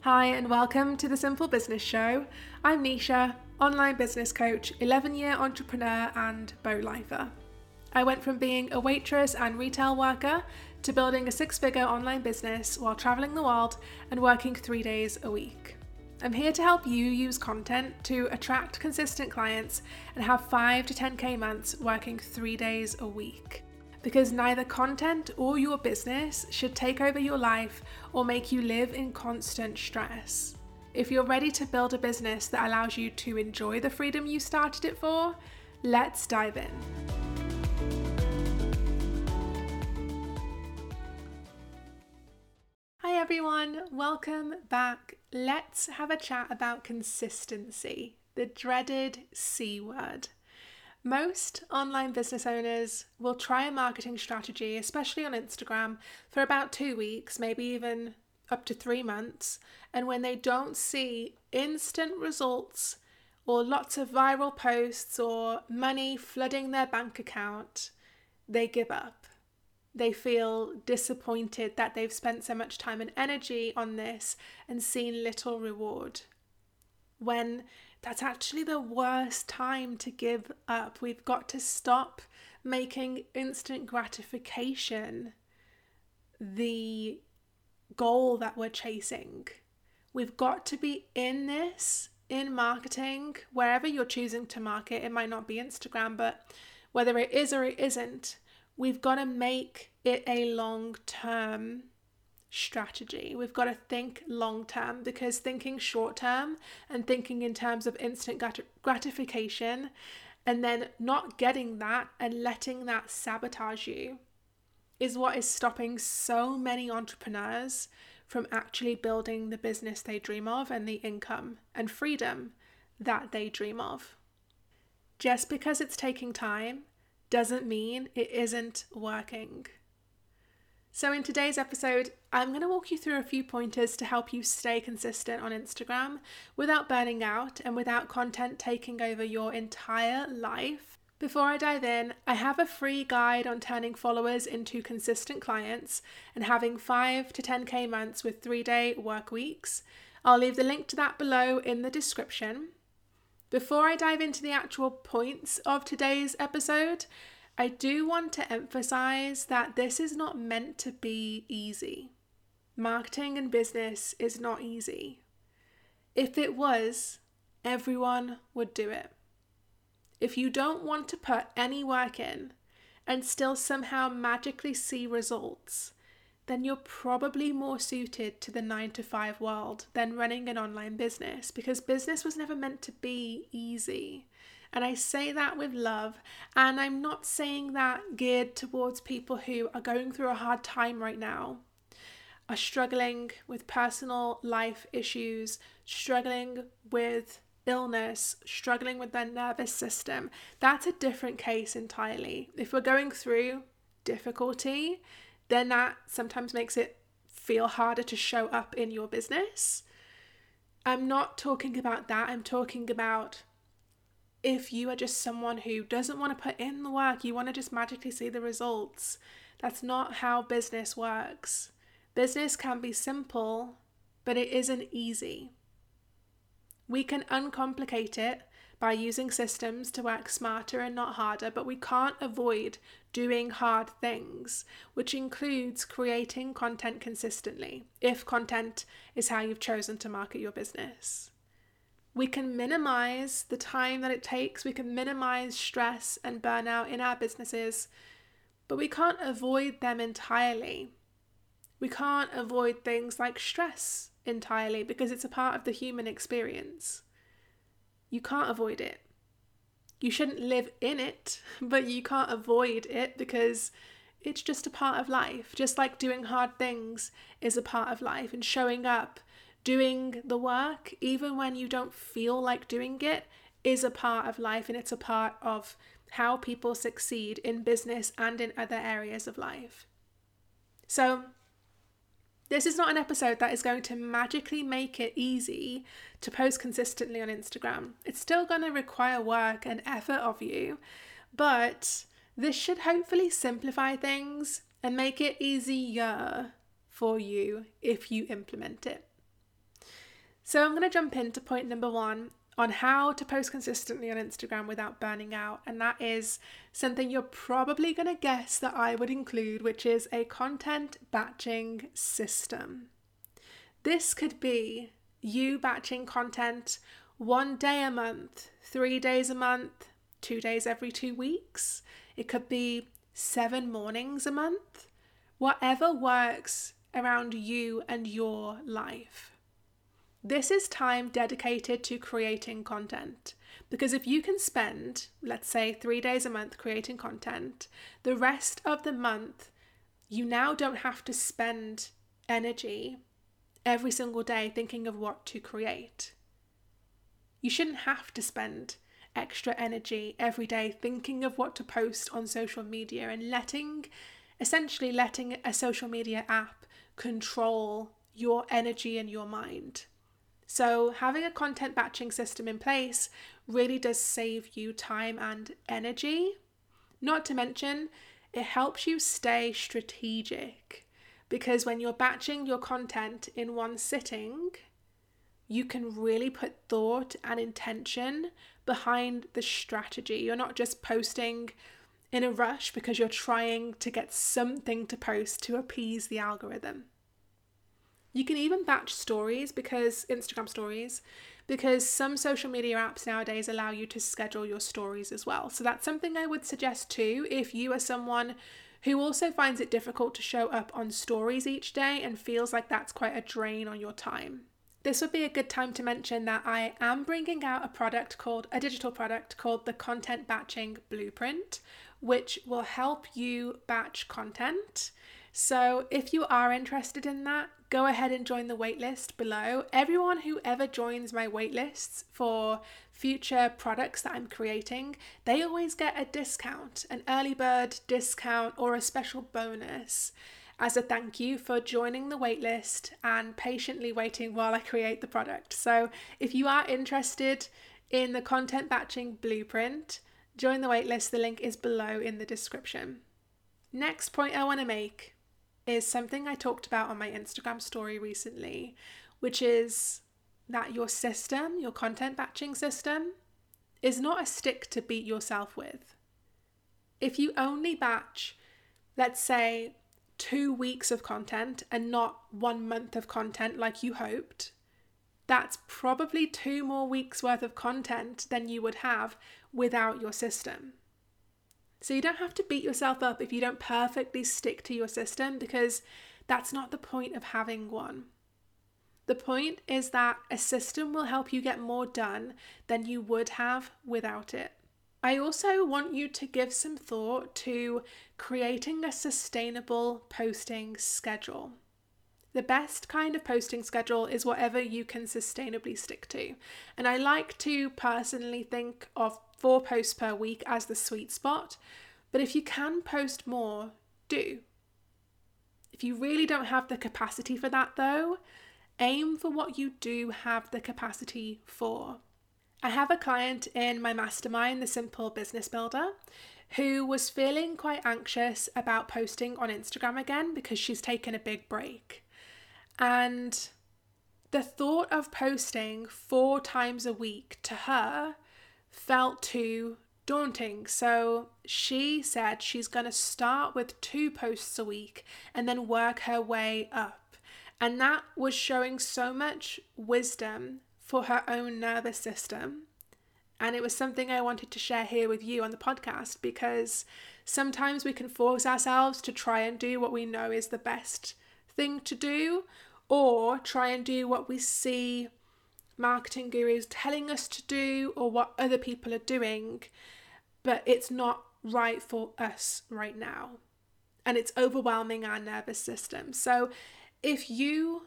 Hi and welcome to the Simple Business Show. I'm Nisha, online business coach, 11-year entrepreneur and bowlifer. I went from being a waitress and retail worker to building a six-figure online business while traveling the world and working 3 days a week. I'm here to help you use content to attract consistent clients and have 5 to 10k months working 3 days a week. Because neither content or your business should take over your life or make you live in constant stress. If you're ready to build a business that allows you to enjoy the freedom you started it for, let's dive in. Hi everyone, welcome back. Let's have a chat about consistency, the dreaded C word. Most online business owners will try a marketing strategy, especially on Instagram, for about 2 weeks, maybe even up to 3 months. And when they don't see instant results or lots of viral posts or money flooding their bank account, they give up. They feel disappointed that they've spent so much time and energy on this and seen little reward. When that's actually the worst time to give up. We've got to stop making instant gratification the goal that we're chasing. We've got to be in this, in marketing, wherever you're choosing to market. It might not be Instagram, but whether it is or it isn't, we've got to make it a long-term strategy. We've got to think long term, because thinking short term and thinking in terms of instant gratification and then not getting that and letting that sabotage you is what is stopping so many entrepreneurs from actually building the business they dream of and the income and freedom that they dream of. Just because it's taking time doesn't mean it isn't working. So in today's episode, I'm going to walk you through a few pointers to help you stay consistent on Instagram without burning out and without content taking over your entire life. Before I dive in, I have a free guide on turning followers into consistent clients and having 5 to 10k months with 3-day work weeks. I'll leave the link to that below in the description. Before I dive into the actual points of today's episode, I do want to emphasize that this is not meant to be easy. Marketing and business is not easy. If it was, everyone would do it. If you don't want to put any work in and still somehow magically see results, then you're probably more suited to the 9-to-5 world than running an online business, because business was never meant to be easy. And I say that with love, and I'm not saying that geared towards people who are going through a hard time right now, are struggling with personal life issues, struggling with illness, struggling with their nervous system. That's a different case entirely. If we're going through difficulty, then that sometimes makes it feel harder to show up in your business. I'm not talking about that. I'm talking about if you are just someone who doesn't want to put in the work, you want to just magically see the results. That's not how business works. Business can be simple, but it isn't easy. We can uncomplicate it by using systems to work smarter and not harder, but we can't avoid doing hard things, which includes creating content consistently, if content is how you've chosen to market your business. We can minimize the time that it takes, we can minimize stress and burnout in our businesses, but we can't avoid them entirely. We can't avoid things like stress entirely, because it's a part of the human experience. You can't avoid it. You shouldn't live in it, but you can't avoid it, because it's just a part of life. Just like doing hard things is a part of life, and showing up, doing the work, even when you don't feel like doing it, is a part of life, and it's a part of how people succeed in business and in other areas of life. So this is not an episode that is going to magically make it easy to post consistently on Instagram. It's still going to require work and effort of you, But this should hopefully simplify things and make it easier for you if you implement it. So I'm going to jump into point number one on how to post consistently on Instagram without burning out. And that is something you're probably going to guess that I would include, which is a content batching system. This could be you batching content 1 day a month, 3 days a month, 2 days every 2 weeks. It could be 7 mornings a month, whatever works around you and your life. This is time dedicated to creating content, because if you can spend, let's say, 3 days a month creating content, the rest of the month, you now don't have to spend energy every single day thinking of what to create. You shouldn't have to spend extra energy every day thinking of what to post on social media and letting a social media app control your energy and your mind. So having a content batching system in place really does save you time and energy. Not to mention, it helps you stay strategic, because when you're batching your content in one sitting, you can really put thought and intention behind the strategy. You're not just posting in a rush because you're trying to get something to post to appease the algorithm. You can even batch stories, because Instagram stories, because some social media apps nowadays allow you to schedule your stories as well. So that's something I would suggest too, if you are someone who also finds it difficult to show up on stories each day and feels like that's quite a drain on your time. This would be a good time to mention that I am bringing out a digital product called the Content Batching Blueprint, which will help you batch content. So if you are interested in that, go ahead and join the waitlist below. Everyone who ever joins my waitlists for future products that I'm creating, they always get a discount, an early bird discount or a special bonus as a thank you for joining the waitlist and patiently waiting while I create the product. So if you are interested in the Content Batching Blueprint, join the waitlist. The link is below in the description. Next point I want to make is something I talked about on my Instagram story recently, which is that your system, your content batching system, is not a stick to beat yourself with. If you only batch, let's say, 2 weeks of content and not 1 month of content like you hoped, that's probably 2 more weeks worth of content than you would have without your system. So you don't have to beat yourself up if you don't perfectly stick to your system, because that's not the point of having one. The point is that a system will help you get more done than you would have without it. I also want you to give some thought to creating a sustainable posting schedule. The best kind of posting schedule is whatever you can sustainably stick to. And I like to personally think of 4 posts per week as the sweet spot, but if you can post more, do. If you really don't have the capacity for that though, aim for what you do have the capacity for. I have a client in my mastermind, the Simple Business Builder, who was feeling quite anxious about posting on Instagram again because she's taken a big break. And the thought of posting 4 times a week to her felt too daunting. So she said she's going to start with 2 posts a week and then work her way up. And that was showing so much wisdom for her own nervous system. And it was something I wanted to share here with you on the podcast, because sometimes we can force ourselves to try and do what we know is the best thing to do, or try and do what we see marketing gurus telling us to do or what other people are doing, but it's not right for us right now. And it's overwhelming our nervous system. So if you,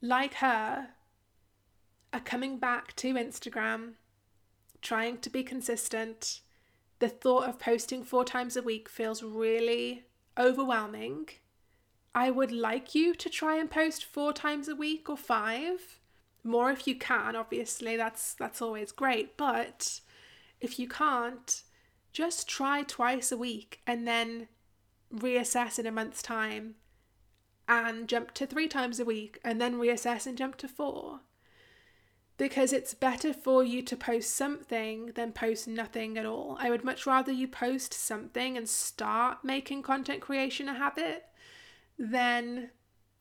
like her, are coming back to Instagram, trying to be consistent, the thought of posting 4 times a week feels really overwhelming, I would like you to try and post 4 times a week or 5. More if you can, obviously, that's always great. But if you can't, just try twice a week and then reassess in a month's time and jump to 3 times a week and then reassess and jump to 4. Because it's better for you to post something than post nothing at all. I would much rather you post something and start making content creation a habit than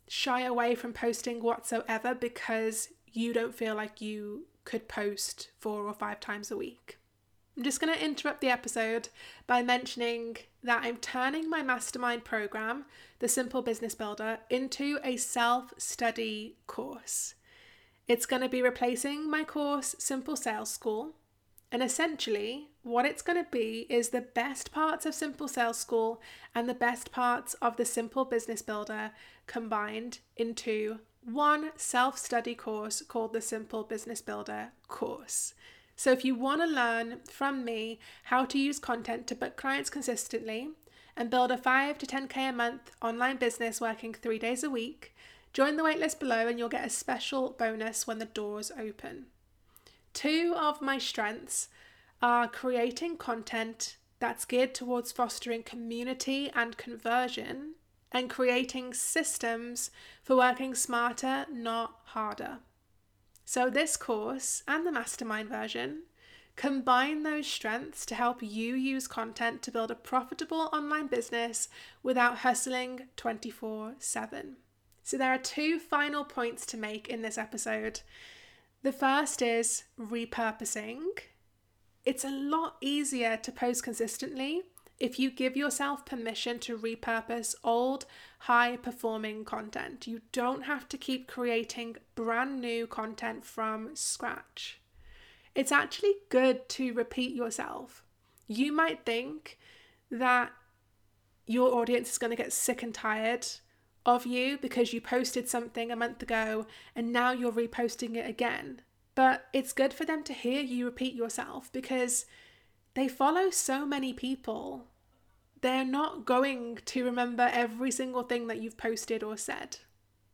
shy away from posting whatsoever because you don't feel like you could post 4 or 5 times a week. I'm just going to interrupt the episode by mentioning that I'm turning my mastermind program, the Simple Business Builder, into a self-study course. It's going to be replacing my course, Simple Sales School. And essentially, what it's going to be is the best parts of Simple Sales School and the best parts of the Simple Business Builder combined into one self-study course called the Simple Business Builder course. So if you want to learn from me how to use content to book clients consistently and build a 5 to 10K a month online business working 3 days a week, join the waitlist below and you'll get a special bonus when the doors open. 2 of my strengths are creating content that's geared towards fostering community and conversion and creating systems for working smarter, not harder. So this course and the mastermind version combine those strengths to help you use content to build a profitable online business without hustling 24/7. So there are 2 final points to make in this episode. The first is repurposing. It's a lot easier to post consistently if you give yourself permission to repurpose old, high-performing content. You don't have to keep creating brand new content from scratch. It's actually good to repeat yourself. You might think that your audience is going to get sick and tired of you because you posted something a month ago and now you're reposting it again. But it's good for them to hear you repeat yourself because they follow so many people. They're not going to remember every single thing that you've posted or said.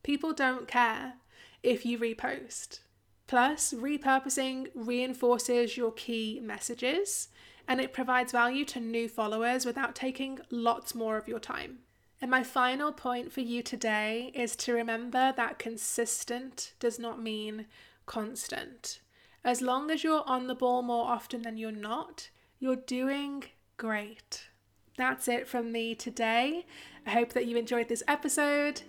People don't care if you repost. Plus, repurposing reinforces your key messages and it provides value to new followers without taking lots more of your time. And my final point for you today is to remember that consistent does not mean constant. As long as you're on the ball more often than you're not, you're doing great. That's it from me today. I hope that you enjoyed this episode.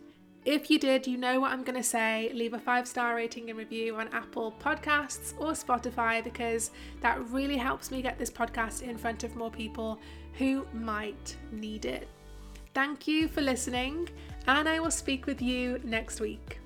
If you did, you know what I'm going to say. Leave a 5-star rating and review on Apple Podcasts or Spotify because that really helps me get this podcast in front of more people who might need it. Thank you for listening, and I will speak with you next week.